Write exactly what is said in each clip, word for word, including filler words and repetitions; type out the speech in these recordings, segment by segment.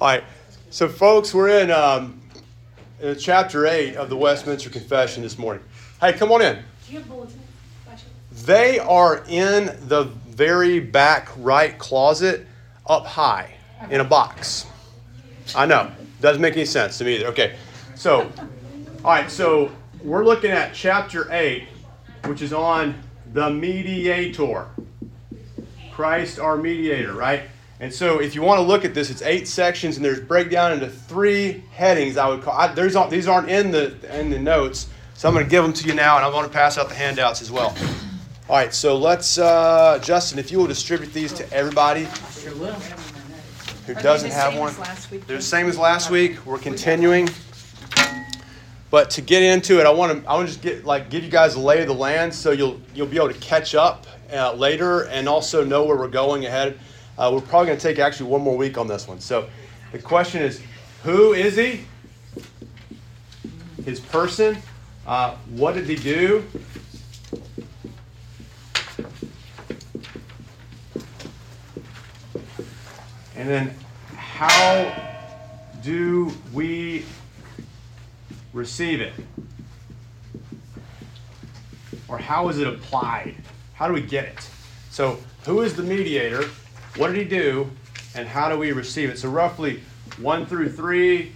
All right, so folks, we're in um, chapter eight of the Westminster Confession this morning. Hey, come on in. They are in the very back right closet up high in a box. I know, doesn't make any sense to me either. Okay, so, all right, so we're looking at chapter eight, which is on the mediator, Christ our mediator, right? And so if you want to look at this, it's eight sections, and there's breakdown into three headings, I would call. I, there's, these aren't in the in the notes, so I'm going to give them to you now, and I'm going to pass out the handouts as well. All right, so let's, uh, Justin, if you will distribute these to everybody who doesn't have one. They're the same as last week. We're continuing. But to get into it, I want to I want to just get like give you guys a lay of the land, so you'll you'll be able to catch up uh, later and also know where we're going ahead. Uh, we're probably going to take actually one more week on this one. So the question is, who is he? His person. Uh, what did he do? And then how do we receive it? Or how is it applied? How do we get it? So who is the mediator? What did he do, and how do we receive it? So roughly one through three,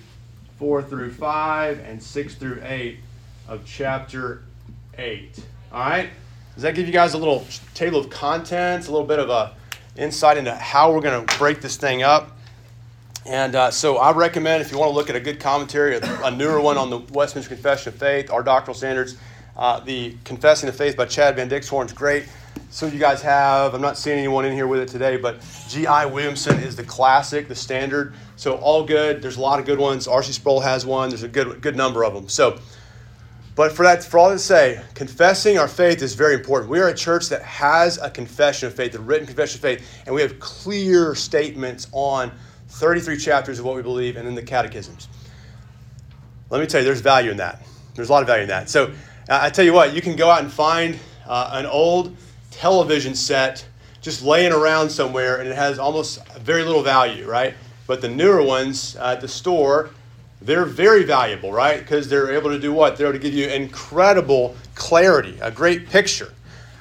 four through five, and six through eight of chapter eight. All right? Does that give you guys a little table of contents, a little bit of a insight into how we're going to break this thing up? And uh, so I recommend, if you want to look at a good commentary, a, a newer one on the Westminster Confession of Faith, our doctrinal standards, uh, the Confessing of Faith by Chad Van Dixhoorn is great. So you guys have, I'm not seeing anyone in here with it today, but G I Williamson is the classic, the standard. So all good. There's a lot of good ones. R C Sproul has one. There's a good good number of them. So, but for that, for all to say, confessing our faith is very important. We are a church that has a confession of faith, a written confession of faith, and we have clear statements on thirty-three chapters of what we believe and then the catechisms. Let me tell you, there's value in that. There's a lot of value in that. So I tell you what, you can go out and find uh, an old television set just laying around somewhere, and it has almost very little value, right? But the newer ones uh, at the store, they're very valuable, right? Because they're able to do what? They're able to give you incredible clarity, a great picture.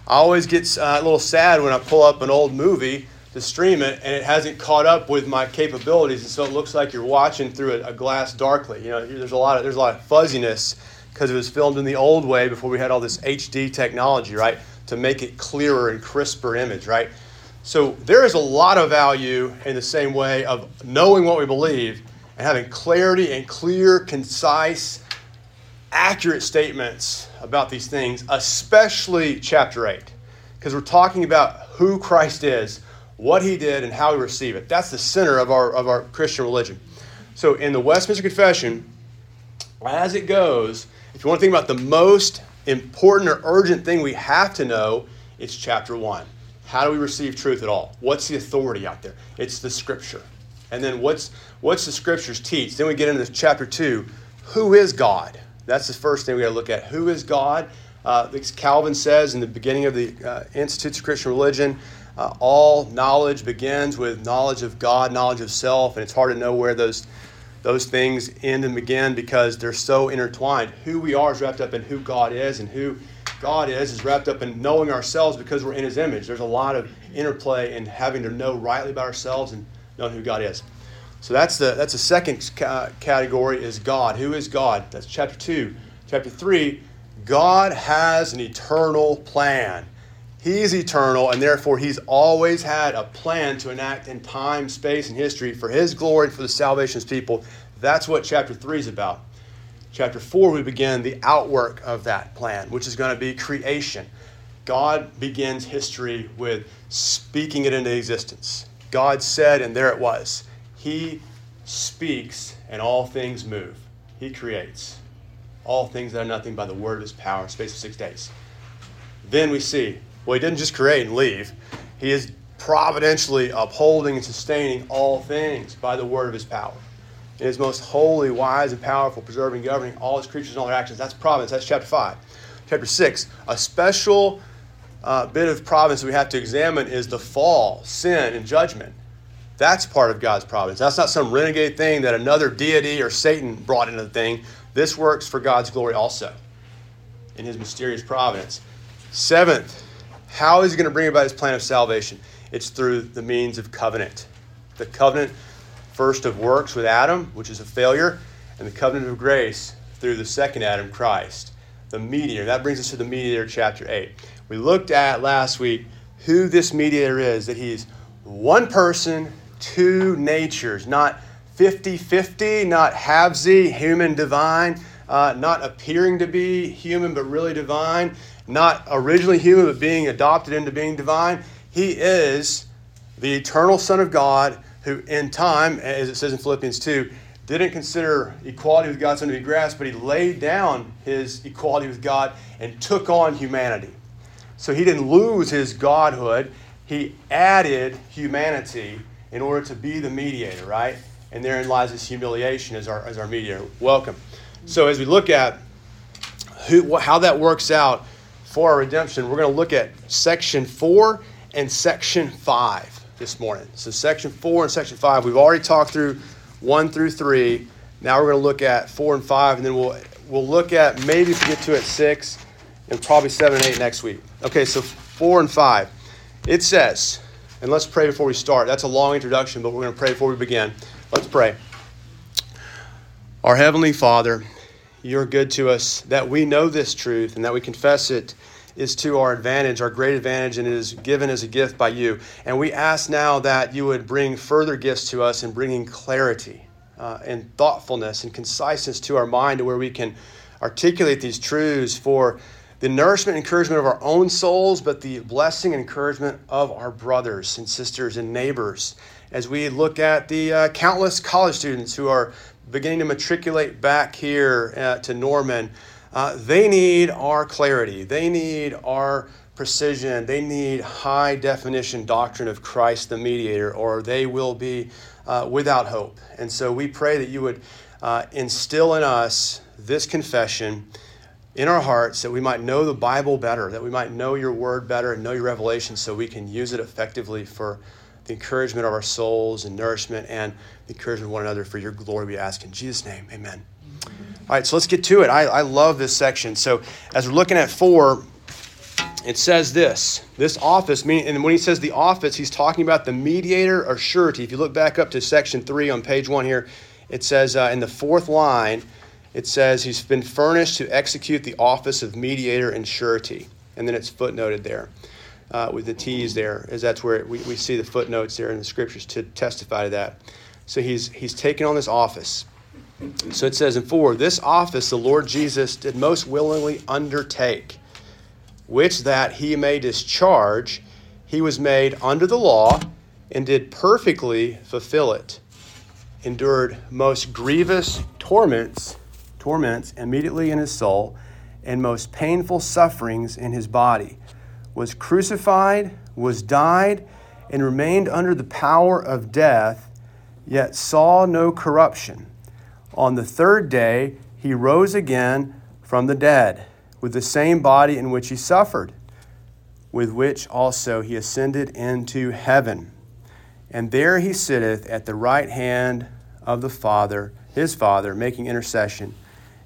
I always get uh, a little sad when I pull up an old movie to stream it, and it hasn't caught up with my capabilities, and so it looks like you're watching through a, a glass darkly. You know, there's a lot of there's a lot of fuzziness because it was filmed in the old way before we had all this H D technology, right? To make it clearer and crisper image, right? So there is a lot of value in the same way of knowing what we believe and having clarity and clear, concise, accurate statements about these things, especially chapter eight, because we're talking about who Christ is, what he did, and how we receive it. That's the center of our of our Christian religion. So in the Westminster Confession, as it goes, if you want to think about the most important or urgent thing we have to know, it's chapter one. How do we receive truth at all? What's the authority out there? It's the scripture. And then what's what's the scriptures teach? Then we get into chapter two. Who is God? That's the first thing we got to look at. Who is God? Uh, Calvin says in the beginning of the uh, Institutes of Christian Religion, uh, all knowledge begins with knowledge of God, knowledge of self, and it's hard to know where those Those things end and begin because they're so intertwined. Who we are is wrapped up in who God is, and who God is is wrapped up in knowing ourselves because we're in his image. There's a lot of interplay in having to know rightly about ourselves and knowing who God is. So that's the that's the second ca- category is God. Who is God? That's chapter two. Chapter three, God has an eternal plan. He's eternal, and therefore he's always had a plan to enact in time, space, and history for his glory and for the salvation of his people. That's what chapter three is about. Chapter four, we begin the outwork of that plan, which is going to be creation. God begins history with speaking it into existence. God said, and there it was. He speaks, and all things move. He creates all things that are nothing by the word of his power in the space of six days. Then we see, well, he didn't just create and leave. He is providentially upholding and sustaining all things by the word of his power. In his most holy, wise, and powerful, preserving, governing all his creatures and all their actions. That's providence. That's chapter five. Chapter six, a special uh, bit of providence we have to examine is the fall, sin, and judgment. That's part of God's providence. That's not some renegade thing that another deity or Satan brought into the thing. This works for God's glory also in his mysterious providence. Seventh, how is he going to bring about his plan of salvation? It's through the means of covenant. The covenant first of works with Adam, which is a failure, and the covenant of grace through the second Adam, Christ, the mediator. That brings us to the mediator, chapter eight. We looked at last week who this mediator is, that he's one person, two natures, not fifty-fifty, not halvesy, human, divine, uh, not appearing to be human but really divine, not originally human but being adopted into being divine. He is the eternal Son of God who in time, as it says in Philippians two, didn't consider equality with God something to be grasped, but he laid down his equality with God and took on humanity. So he didn't lose his godhood. He added humanity in order to be the mediator, right? And therein lies his humiliation as our as our mediator. Welcome. So as we look at who how that works out for our redemption, we're going to look at section four and section five this morning. So section four and section five, we've already talked through one through three. Now we're going to look at four and five, and then we'll we'll look at, maybe if we get to it, six and probably seven and eight next week. Okay, so four and five. It says, and let's pray before we start. That's a long introduction, but we're going to pray before we begin. Let's pray. Our Heavenly Father, you're good to us that we know this truth and that we confess it is to our advantage, our great advantage, and it is given as a gift by you. And we ask now that you would bring further gifts to us in bringing clarity uh, and thoughtfulness and conciseness to our mind to where we can articulate these truths for the nourishment and encouragement of our own souls, but the blessing and encouragement of our brothers and sisters and neighbors. As we look at the uh, countless college students who are beginning to matriculate back here uh, to Norman, uh, they need our clarity. They need our precision. They need high definition doctrine of Christ the mediator, or they will be uh, without hope. And so we pray that you would uh, instill in us this confession in our hearts, that we might know the Bible better, that we might know your word better and know your revelation so we can use it effectively for the encouragement of our souls and nourishment and the encouragement of one another for your glory, we ask in Jesus' name, amen. amen. All right, so let's get to it. I, I love this section. So as we're looking at four, it says this, this office, meaning, and when he says the office, he's talking about the mediator or surety. If you look back up to section three on page one here, it says uh, in the fourth line, it says he's been furnished to execute the office of mediator and surety. And then it's footnoted there uh, with the T's there, as that's where we, we see the footnotes there in the scriptures to testify to that. So he's he's taken on this office. So it says in four, this office the Lord Jesus did most willingly undertake, which that he may discharge, he was made under the law and did perfectly fulfill it, endured most grievous torments, torments immediately in his soul, and most painful sufferings in his body, was crucified, was died, and remained under the power of death, yet saw no corruption. On the third day he rose again from the dead, with the same body in which he suffered, with which also he ascended into heaven. And there he sitteth at the right hand of the Father, his Father, making intercession,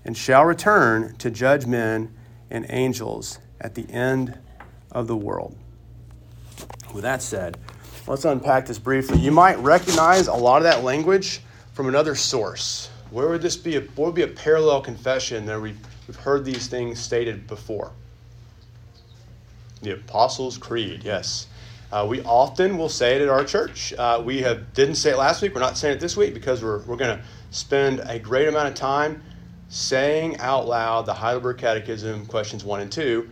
and shall return to judge men and angels at the end of the world. With that said, let's unpack this briefly. You might recognize a lot of that language from another source. Where would this be? A, what would be a parallel confession that we've, we've heard these things stated before? The Apostles' Creed, yes. Uh, we often will say it at our church. Uh, we have didn't say it last week. We're not saying it this week because we're we're going to spend a great amount of time saying out loud the Heidelberg Catechism, questions one and two,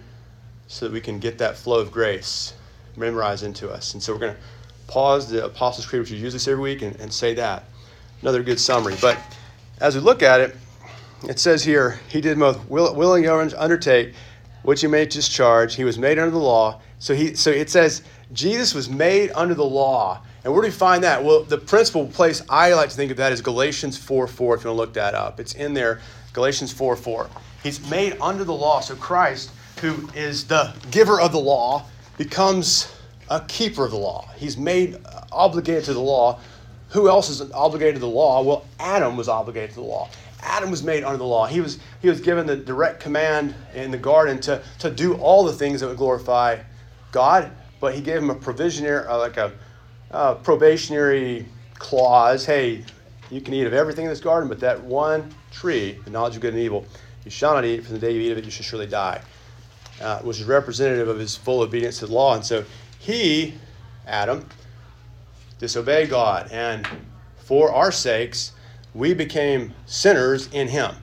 so that we can get that flow of grace memorized into us. And so we're going to pause the Apostles' Creed, which we usually say every week, and, and say that. Another good summary. But as we look at it, it says here, he did most will, willing undertake, which he may discharge. He was made under the law. So he so it says Jesus was made under the law. And where do we find that? Well, the principal place I like to think of that is Galatians four four, if you want to look that up. It's in there. Galatians four four. He's made under the law. So Christ, who is the giver of the law, becomes a keeper of the law. He's made obligated to the law. Who else is obligated to the law? Well, Adam was obligated to the law. Adam was made under the law. He was he was given the direct command in the garden to, to do all the things that would glorify God, but he gave him a provisionary, uh, like a uh, probationary clause. Hey, you can eat of everything in this garden, but that one tree, the knowledge of good and evil, you shall not eat, for the day you eat of it, you shall surely die, uh, which is representative of his full obedience to the law. And so he, Adam, disobeyed God, and for our sakes, we became sinners in him.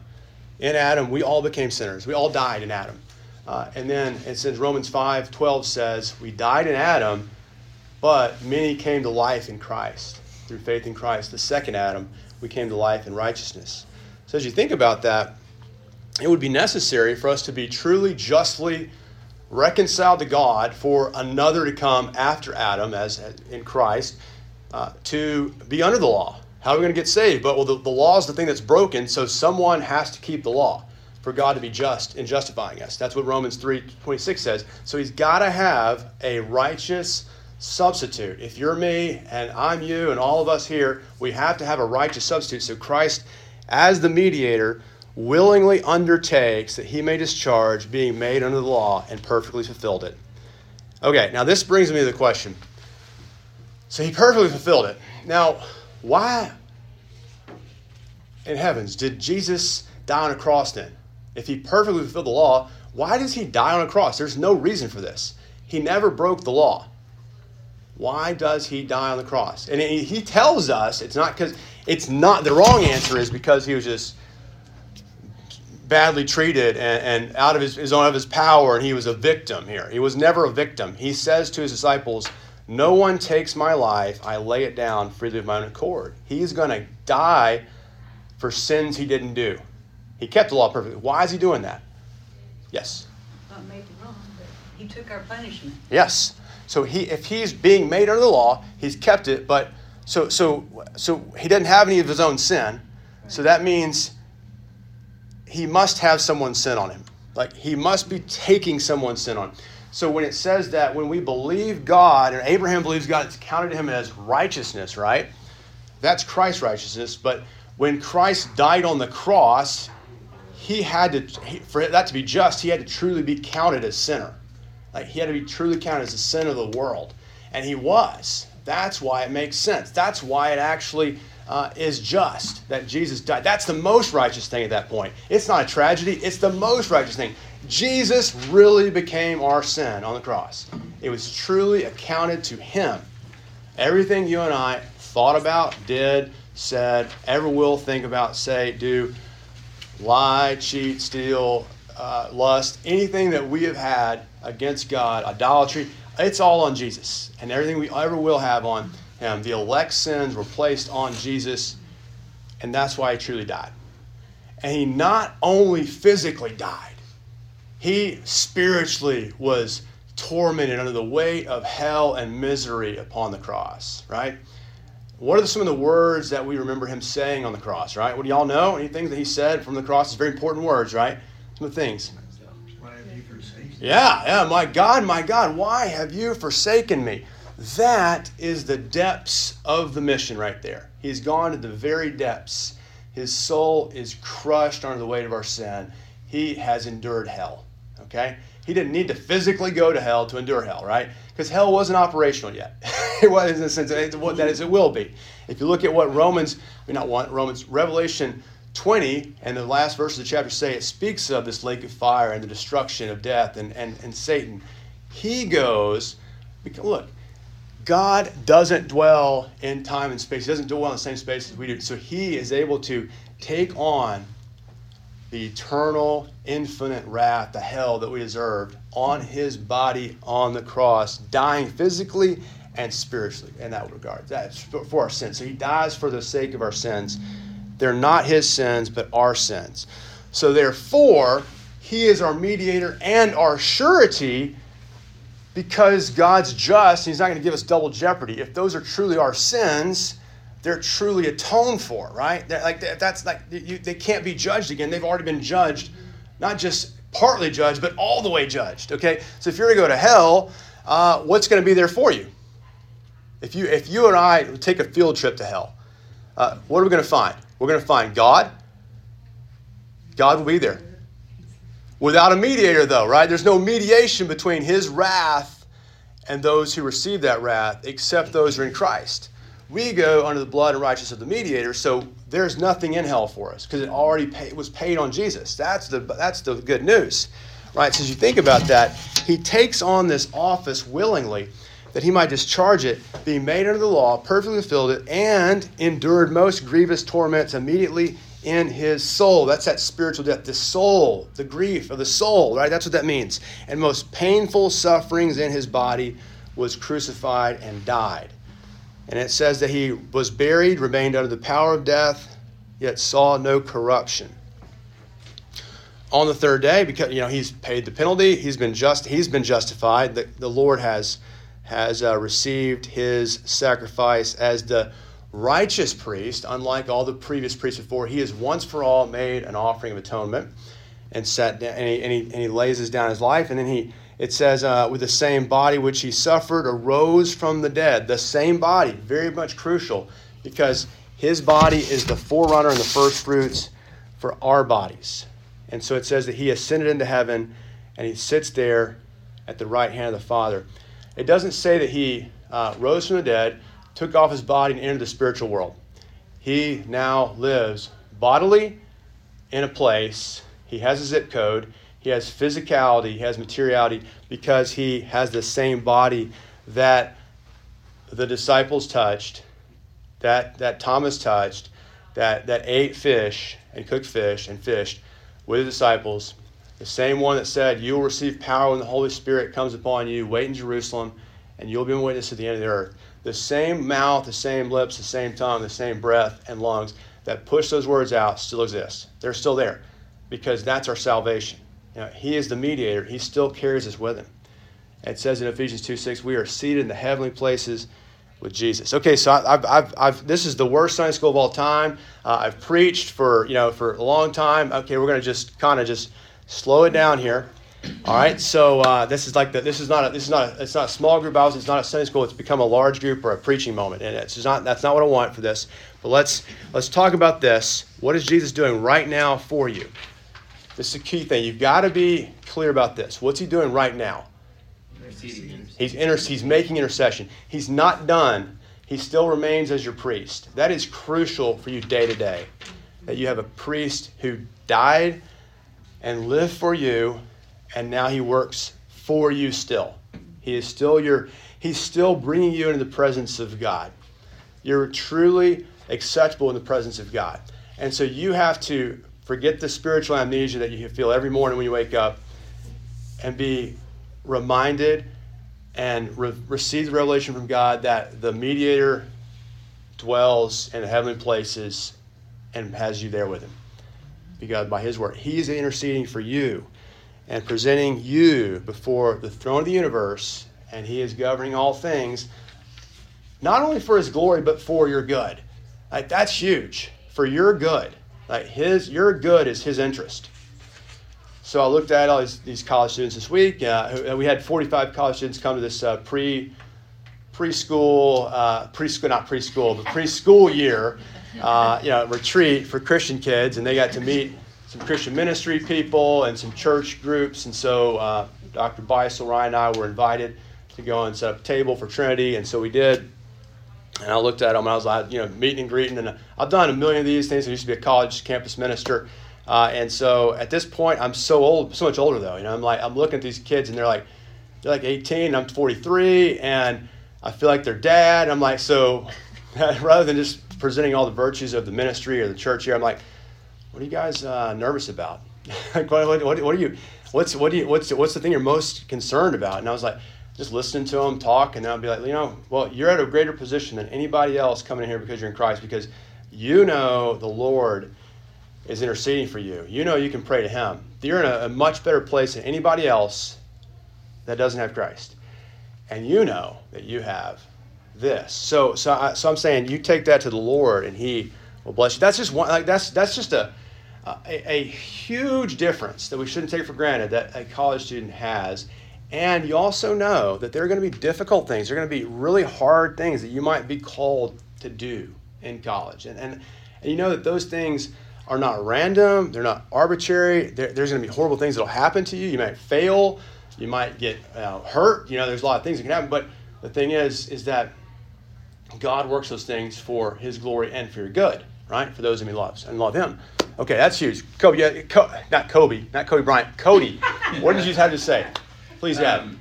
In Adam, we all became sinners. We all died in Adam. Uh, and then, and since Romans five twelve says, we died in Adam, but many came to life in Christ. Through faith in Christ, the second Adam, we came to life in righteousness. So as you think about that, it would be necessary for us to be truly, justly reconciled to God for another to come after Adam, as in Christ, uh, to be under the law. How are we going to get saved? But well, the, the law is the thing that's broken, so someone has to keep the law for God to be just in justifying us. That's what Romans three twenty-six says. So he's got to have a righteous substitute. If you're me and I'm you and all of us here, we have to have a righteous substitute. So Christ, as the mediator, willingly undertakes that he may discharge being made under the law and perfectly fulfilled it. Okay, now this brings me to the question. So he perfectly fulfilled it. Now, why in heavens did Jesus die on a cross then? If he perfectly fulfilled the law, why does he die on a cross? There's no reason for this. He never broke the law. Why does he die on the cross? And he tells us it's not because, it's not, the wrong answer is because he was just badly treated and, and out of his, his own, out of his power, and he was a victim here. He was never a victim. He says to his disciples, no one takes my life. I lay it down freely of my own accord. He's going to die for sins he didn't do. He kept the law perfectly. Why is he doing that? Yes? Not made it wrong, but he took our punishment. Yes. So he, if he's being made under the law, he's kept it. But so so so he doesn't have any of his own sin. Right. So that means he must have someone's sin on him. Like he must be taking someone's sin on him. So when it says that when we believe God, and Abraham believes God, it's counted to him as righteousness, right? That's Christ's righteousness. But when Christ died on the cross, he had to, he, for that to be just, he had to truly be counted as sinner. Like he had to be truly counted as the sin of the world. And he was. That's why it makes sense. That's why it actually uh, is just that Jesus died. That's the most righteous thing at that point. It's not a tragedy. It's the most righteous thing. Jesus really became our sin on the cross. It was truly accounted to him. Everything you and I thought about, did, said, ever will think about, say, do, lie, cheat, steal, uh, lust, anything that we have had against God, idolatry, it's all on Jesus. And everything we ever will have on him. The elect sins were placed on Jesus, and that's why he truly died. And he not only physically died, he spiritually was tormented under the weight of hell and misery upon the cross, right? What are some of the words that we remember him saying on the cross, right? What do y'all know? Anything that he said from the cross is very important words, right? Some of the things. Why have you forsaken me? Yeah, yeah, my God, my God, why have you forsaken me? That is the depths of the mission right there. He's gone to the very depths. His soul is crushed under the weight of our sin. He has endured hell. Okay? He didn't need to physically go to hell to endure hell, right? Because hell wasn't operational yet. It wasn't in the sense that is, it will be. If you look at what Romans, I mean not one, Romans, Revelation twenty and the last verse of the chapter say, it speaks of this lake of fire and the destruction of death and, and, and Satan. He goes, look, God doesn't dwell in time and space. He doesn't dwell in the same space as we do. So he is able to take on the eternal, infinite wrath, the hell that we deserved on his body on the cross, dying physically and spiritually in that regard. That's for our sins. So he dies for the sake of our sins. They're not his sins, but our sins. So therefore, he is our mediator and our surety because God's just and he's not going to give us double jeopardy. If those are truly our sins, they're truly atoned for, right? They're like that's like you, they can't be judged again. They've already been judged, not just partly judged, but all the way judged. Okay, so if you're to go to hell, uh, what's going to be there for you? If you, if you and I take a field trip to hell, uh, what are we going to find? We're going to find God. God will be there. Without a mediator, though, right? There's no mediation between his wrath and those who receive that wrath, except those who are in Christ. We go under the blood and righteousness of the mediator, so there's nothing in hell for us because it already pay, was paid on Jesus. That's the, that's the good news, right? So as you think about that, he takes on this office willingly that he might discharge it, being made under the law, perfectly fulfilled it, and endured most grievous torments immediately in his soul. That's that spiritual death, the soul, the grief of the soul, right? That's what that means. And most painful sufferings in his body, was crucified and died. And it says that he was buried, remained under the power of death, yet saw no corruption. On the third day, because you know he's paid the penalty, he's been just, he's been justified. The, the Lord has has uh, received his sacrifice as the righteous priest, unlike all the previous priests before. He is once for all made an offering of atonement, and sat down, and he, and he, and he lays down his life, and then he, it says, uh, with the same body which he suffered, arose from the dead. The same body, very much crucial, because his body is the forerunner and the first fruits for our bodies. And so it says that he ascended into heaven, and he sits there at the right hand of the Father. It doesn't say that he uh, rose from the dead, took off his body, and entered the spiritual world. He now lives bodily in a place. He has a zip code. He has physicality. He has materiality because he has the same body that the disciples touched, that, that Thomas touched, that, that ate fish and cooked fish and fished with the disciples. The same one that said, you will receive power when the Holy Spirit comes upon you. Wait in Jerusalem, and you'll be a witness to the end of the earth. The same mouth, the same lips, the same tongue, the same breath and lungs that push those words out still exist. They're still there because that's our salvation. You know, he is the mediator. He still carries us with him. It says in Ephesians two six, we are seated in the heavenly places with Jesus. Okay, so I've, I've, I've, this is the worst Sunday school of all time. Uh, I've preached for, you know, for a long time. Okay, we're going to just kind of just slow it down here. All right, so uh, this is like the, this is not a, this is not a, it's not a small group. Obviously, it's not a Sunday school. It's become a large group or a preaching moment, and it's not that's not what I want for this. But let's let's talk about this. What is Jesus doing right now for you? This is a key thing. You've got to be clear about this. What's he doing right now? Interceding. He's inter- He's making intercession. He's not done. He still remains as your priest. That is crucial for you day to day. That you have a priest who died and lived for you. And now he works for you still. He is still your, he's still bringing you into the presence of God. You're truly acceptable in the presence of God. And so you have to forget the spiritual amnesia that you feel every morning when you wake up and be reminded and re- receive the revelation from God that the mediator dwells in the heavenly places and has you there with him. Because by his word, he is interceding for you and presenting you before the throne of the universe, and he is governing all things, not only for his glory, but for your good. Like, that's huge, for your good. Like, his, your good is his interest. So I looked at all these, these college students this week. Uh, we had forty-five college students come to this uh, pre, preschool, uh, preschool, not preschool, but preschool year, uh, you know, retreat for Christian kids, and they got to meet some Christian ministry people and some church groups. And so uh, Doctor Baisal, Ryan, and I were invited to go and set up a table for Trinity. And so we did. And I looked at them and I was like, you know, meeting and greeting. And I've done a million of these things. I used to be a college campus minister. Uh, and so at this point, I'm so old, so much older though. You know, I'm like, I'm looking at these kids and they're like, they're like eighteen, and I'm forty-three, and I feel like their dad. And I'm like, so rather than just presenting all the virtues of the ministry or the church here, I'm like, what are you guys uh, nervous about? what, what, what are you? What's what do you? What's what's the thing you're most concerned about? And I was like, just listening to them talk, and then I'll be like, you know, well, you're at a greater position than anybody else coming in here because you're in Christ, because you know the Lord is interceding for you. You know you can pray to him. You're in a, a much better place than anybody else that doesn't have Christ, and you know that you have this. So so I, so I'm saying you take that to the Lord, and he will bless you. That's just one. Like that's that's just a. Uh, a, a huge difference that we shouldn't take for granted that a college student has And you also know that there are going to be difficult things. There are going to be really hard things that you might be called to do in college. And and, and you know that those things are not random. They're not arbitrary. There, there's going to be horrible things that will happen to you. You might fail. You might get uh, hurt. You know, there's a lot of things that can happen. But the thing is, is that God works those things for his glory and for your good, right? For those whom he loves and love him. Okay, that's huge. Kobe, yeah, Co- not Kobe, not Kobe Bryant. Cody, what did you have to say? Please add. Um,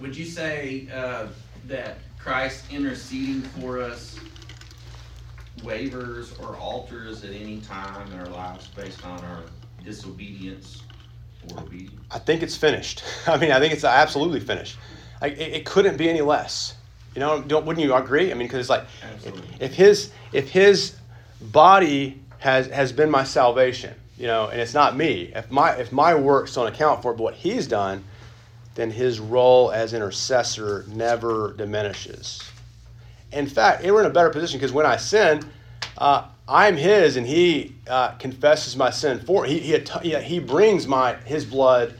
would you say uh, that Christ interceding for us wavers or alters at any time in our lives based on our disobedience or obedience? I think it's finished. I mean, I think it's absolutely finished. I, it, it couldn't be any less. You know, don't, wouldn't you agree? I mean, because it's like if, if his if his body has has been my salvation, you know, and it's not me. If my if my works don't account for it, but what he's done, then his role as intercessor never diminishes. In fact, we're in a better position because when I sin, uh, I'm his, and he uh, confesses my sin for he he he brings my his blood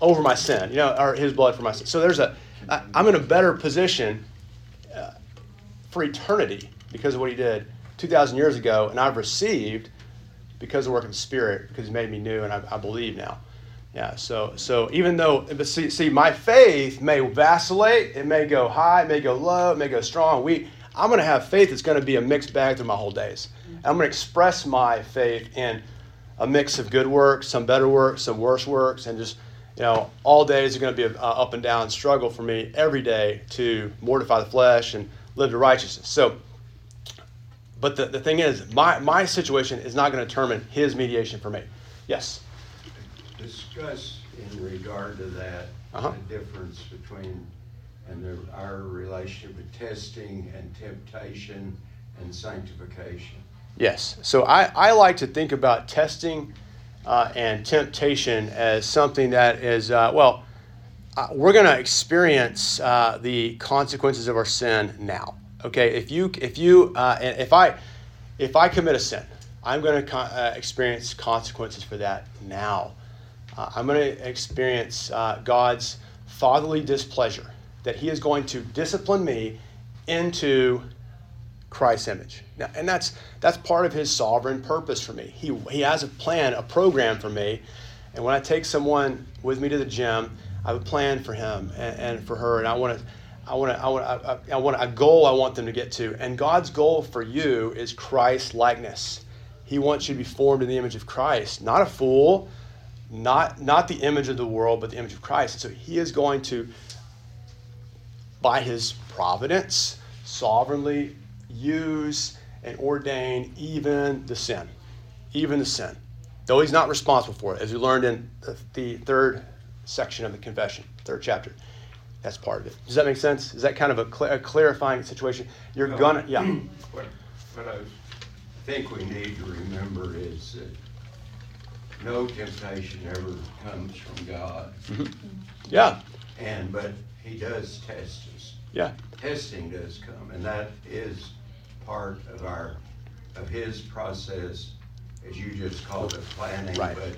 over my sin, you know, or his blood for my sin. So there's a I, I'm in a better position uh, for eternity because of what he did two thousand years ago, and I've received because of the work of the Spirit, because he made me new, and I, I believe now. Yeah, so so even though, but see, see, my faith may vacillate, it may go high, it may go low, it may go strong. We, I'm going to have faith that's going to be a mixed bag through my whole days. And I'm going to express my faith in a mix of good works, some better works, some worse works, and just, you know, all days are going to be an up and down struggle for me every day to mortify the flesh and live to righteousness. So, but the, the thing is, my, my situation is not going to determine his mediation for me. Yes? Discuss in regard to that uh-huh. the difference between and the, our relationship with testing and temptation and sanctification. Yes. So I, I like to think about testing uh, and temptation as something that is, uh, well, uh, we're going to experience uh, the consequences of our sin now. Okay. If you if you uh, and if I if I commit a sin, I'm going to con- uh, experience consequences for that now. Uh, I'm going to experience uh, God's fatherly displeasure, that he is going to discipline me into Christ's image. Now, and that's that's part of his sovereign purpose for me. He he has a plan, a program for me. And when I take someone with me to the gym, I have a plan for him and, and for her. And I want to, I want to, I want I, I want a goal I want them to get to. And God's goal for you is Christ likeness. He wants you to be formed in the image of Christ, not a fool. Not not the image of the world, but the image of Christ. So he is going to, by his providence, sovereignly use and ordain even the sin. Even the sin. Though he's not responsible for it, as we learned in the, the third section of the confession, third chapter. That's part of it. Does that make sense? Is that kind of a, cl- a clarifying situation? You're no, going to, yeah. What, what I think we need to remember is that no temptation ever comes from God. Mm-hmm. Yeah. And but he does test us. Yeah. Testing does come, and that is part of our of his process, as you just called it planning, right. But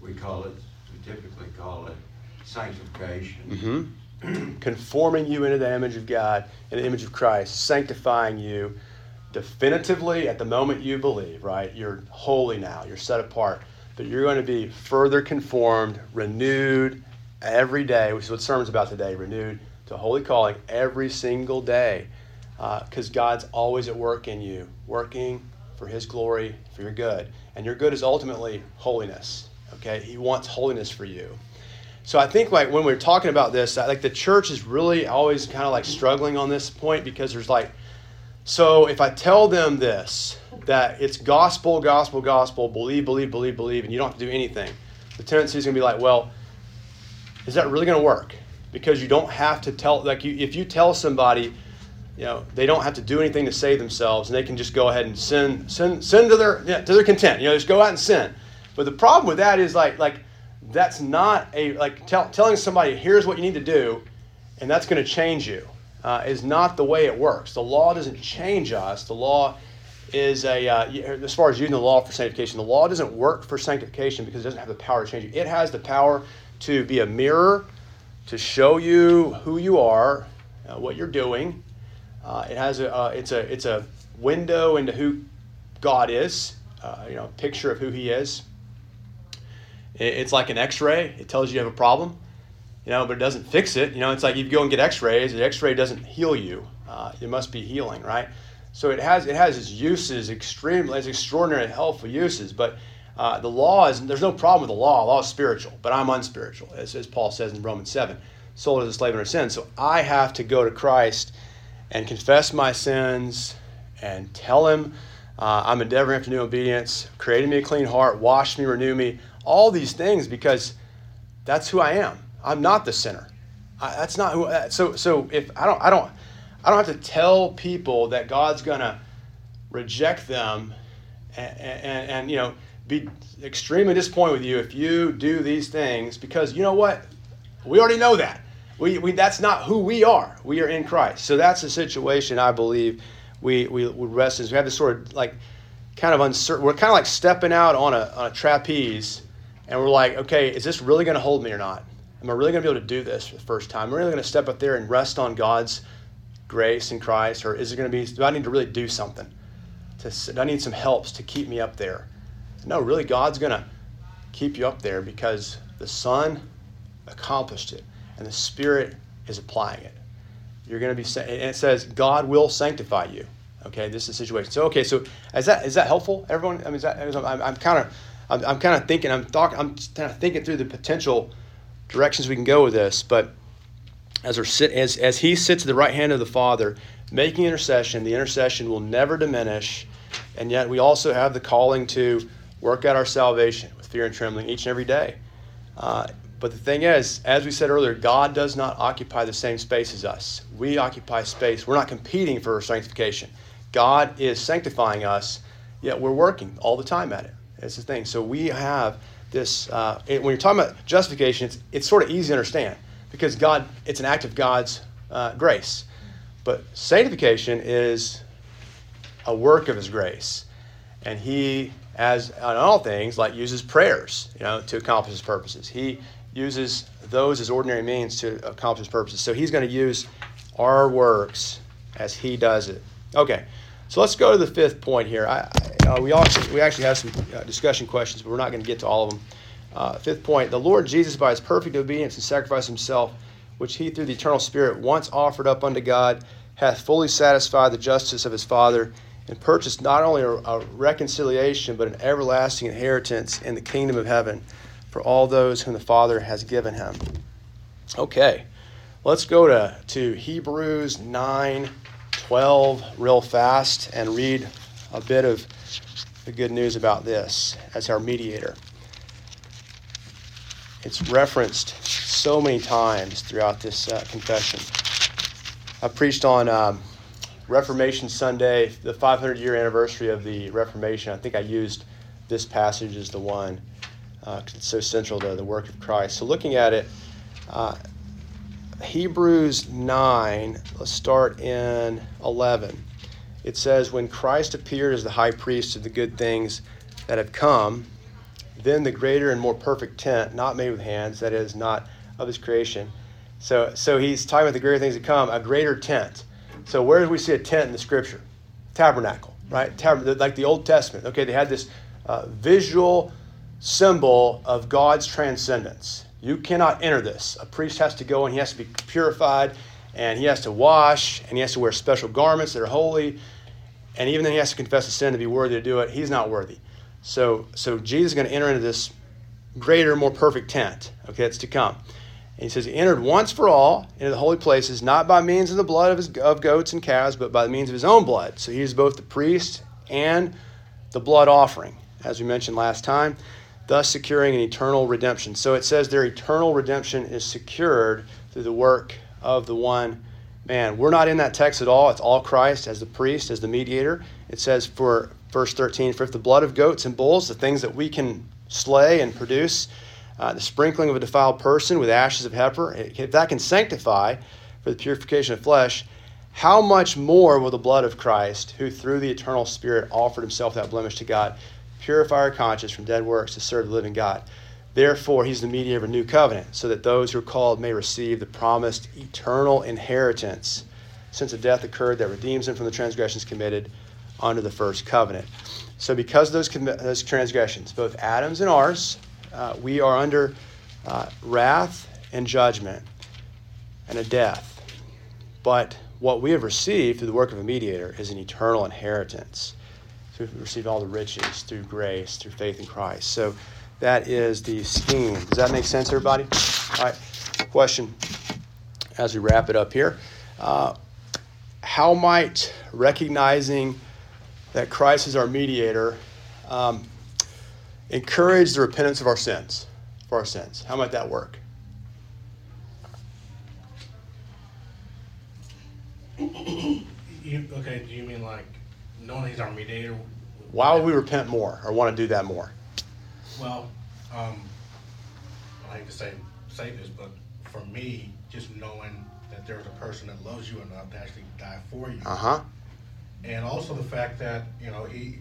we call it we typically call it sanctification. Mm-hmm. Conforming you into the image of God, in the image of Christ, sanctifying you definitively at the moment you believe, right? You're holy now, you're set apart. But you're going to be further conformed, renewed every day, which is what the sermon's about today, renewed to holy calling every single day. Because uh, God's always at work in you, working for his glory, for your good. And your good is ultimately holiness, okay? He wants holiness for you. So I think like when we're talking about this, I, like the church is really always kind of like struggling on this point because there's like, so if I tell them this, that it's gospel, gospel, gospel, believe, believe, believe, believe, and you don't have to do anything, the tendency is going to be like, well, is that really going to work? Because you don't have to tell, like you, if you tell somebody, you know, they don't have to do anything to save themselves, and they can just go ahead and sin, sin, sin to their, yeah, to their content. You know, just go out and sin. But the problem with that is like, like that's not a, like tell, telling somebody, here's what you need to do, and that's going to change you. Uh, is not the way it works. The law doesn't change us. The law is a, uh, as far as using the law for sanctification, the law doesn't work for sanctification because it doesn't have the power to change you. It has the power to be a mirror to show you who you are, uh, what you're doing. Uh, it has a, uh, it's a, it's a window into who God is, uh, you know, picture of who He is. It's like an X-ray. It tells you you have a problem, you know, but it doesn't fix it. You know, it's like you go and get X-rays. The X-ray doesn't heal you. Uh, it must be healing, right? So it has it has its uses, extremely, it's extraordinary, helpful uses. But uh, the law is there's no problem with the law. The law is spiritual, but I'm unspiritual, as, as Paul says in Romans seven. Sold as a slave under sin. So I have to go to Christ and confess my sins and tell Him uh, I'm endeavoring after new obedience. Created me a clean heart. Wash me, renew me. All these things, because that's who I am. I'm not the sinner. I, that's not who. So, so if I don't, I don't, I don't have to tell people that God's gonna reject them, and, and, and you know, be extremely disappointed with you if you do these things, because you know what? We already know that. We, we that's not who we are. We are in Christ. So that's the situation I believe we we, we rest in. We have this sort of like kind of uncertain. We're kind of like stepping out on a on a trapeze. And we're like, okay, is this really going to hold me or not? Am I really going to be able to do this for the first time? Am I really going to step up there and rest on God's grace in Christ? Or is it going to be, do I need to really do something? To, do I need some helps to keep me up there? No, really, God's going to keep you up there because the Son accomplished it and the Spirit is applying it. You're going to be, and it says, God will sanctify you. Okay, this is the situation. So, okay, so is that is that helpful, everyone? I mean, is that, I'm, I'm kind of, I'm, I'm kind of thinking, I'm talking, I'm kind of thinking through the potential directions we can go with this. But as our sit, as as He sits at the right hand of the Father, making intercession, the intercession will never diminish, and yet we also have the calling to work out our salvation with fear and trembling each and every day. Uh, but the thing is, as we said earlier, God does not occupy the same space as us. We occupy space. We're not competing for sanctification. God is sanctifying us, yet we're working all the time at it. That's the thing. So we have this, uh, when you're talking about justification, it's it's sort of easy to understand because God, it's an act of God's uh, grace. But sanctification is a work of His grace. And He, as on all things, like uses prayers, you know, to accomplish His purposes. He uses those as ordinary means to accomplish His purposes. So He's going to use our works as He does it. Okay. So let's go to the fifth point here. I, uh, we also we actually have some uh, discussion questions, but we're not going to get to all of them. Uh, fifth point, the Lord Jesus, by His perfect obedience and sacrifice Himself, which He through the eternal Spirit once offered up unto God, hath fully satisfied the justice of His Father and purchased not only a, a reconciliation, but an everlasting inheritance in the kingdom of heaven for all those whom the Father has given Him. Okay, let's go to, to Hebrews nine twelve real fast and read a bit of the good news about this as our mediator. It's referenced so many times throughout this uh, confession. I preached on um, Reformation Sunday, the five hundred year anniversary of the Reformation. I think I used this passage as the one uh, 'cause it's so central to the work of Christ. So looking at it, uh, Hebrews nine, let's start in eleven. It says, when Christ appeared as the high priest of the good things that have come, then the greater and more perfect tent, not made with hands, that is, not of His creation. So so he's talking about the greater things that come, a greater tent. So where do we see a tent in the Scripture? Tabernacle, right? Tab- like the Old Testament. Okay, they had this uh, visual symbol of God's transcendence. You cannot enter this. A priest has to go and he has to be purified and he has to wash and he has to wear special garments that are holy. And even then he has to confess a sin to be worthy to do it. He's not worthy. So so Jesus is going to enter into this greater, more perfect tent. Okay, it's to come. And he says he entered once for all into the holy places, not by means of the blood of, his, of goats and calves, but by the means of His own blood. So He is both the priest and the blood offering, as we mentioned last time, thus securing an eternal redemption. So it says their eternal redemption is secured through the work of the one man. We're not in that text at all. It's all Christ as the priest, as the mediator. It says for verse thirteen, for if the blood of goats and bulls, the things that we can slay and produce, uh, the sprinkling of a defiled person with ashes of heifer, if that can sanctify for the purification of flesh, how much more will the blood of Christ, who through the eternal Spirit offered Himself without blemish to God, purify our conscience from dead works to serve the living God. Therefore, he's the mediator of a new covenant, so that those who are called may receive the promised eternal inheritance, since a death occurred that redeems them from the transgressions committed under the first covenant. So because of those, com- those transgressions, both Adam's and ours, uh, we are under uh, wrath and judgment and a death. But what we have received through the work of a mediator is an eternal inheritance. So we've received all the riches through grace, through faith in Christ. So that is the scheme. Does that make sense, everybody? All right, question as we wrap it up here. Uh, how might recognizing that Christ is our mediator um, encourage the repentance of our sins, for our sins? How might that work? You, okay, do you mean like knowing he's our mediator? Why would we repent more or want to do that more? Well, um, I hate to say, say this, but for me, just knowing that there's a person that loves you enough to actually die for you. Uh-huh. And also the fact that, you know, he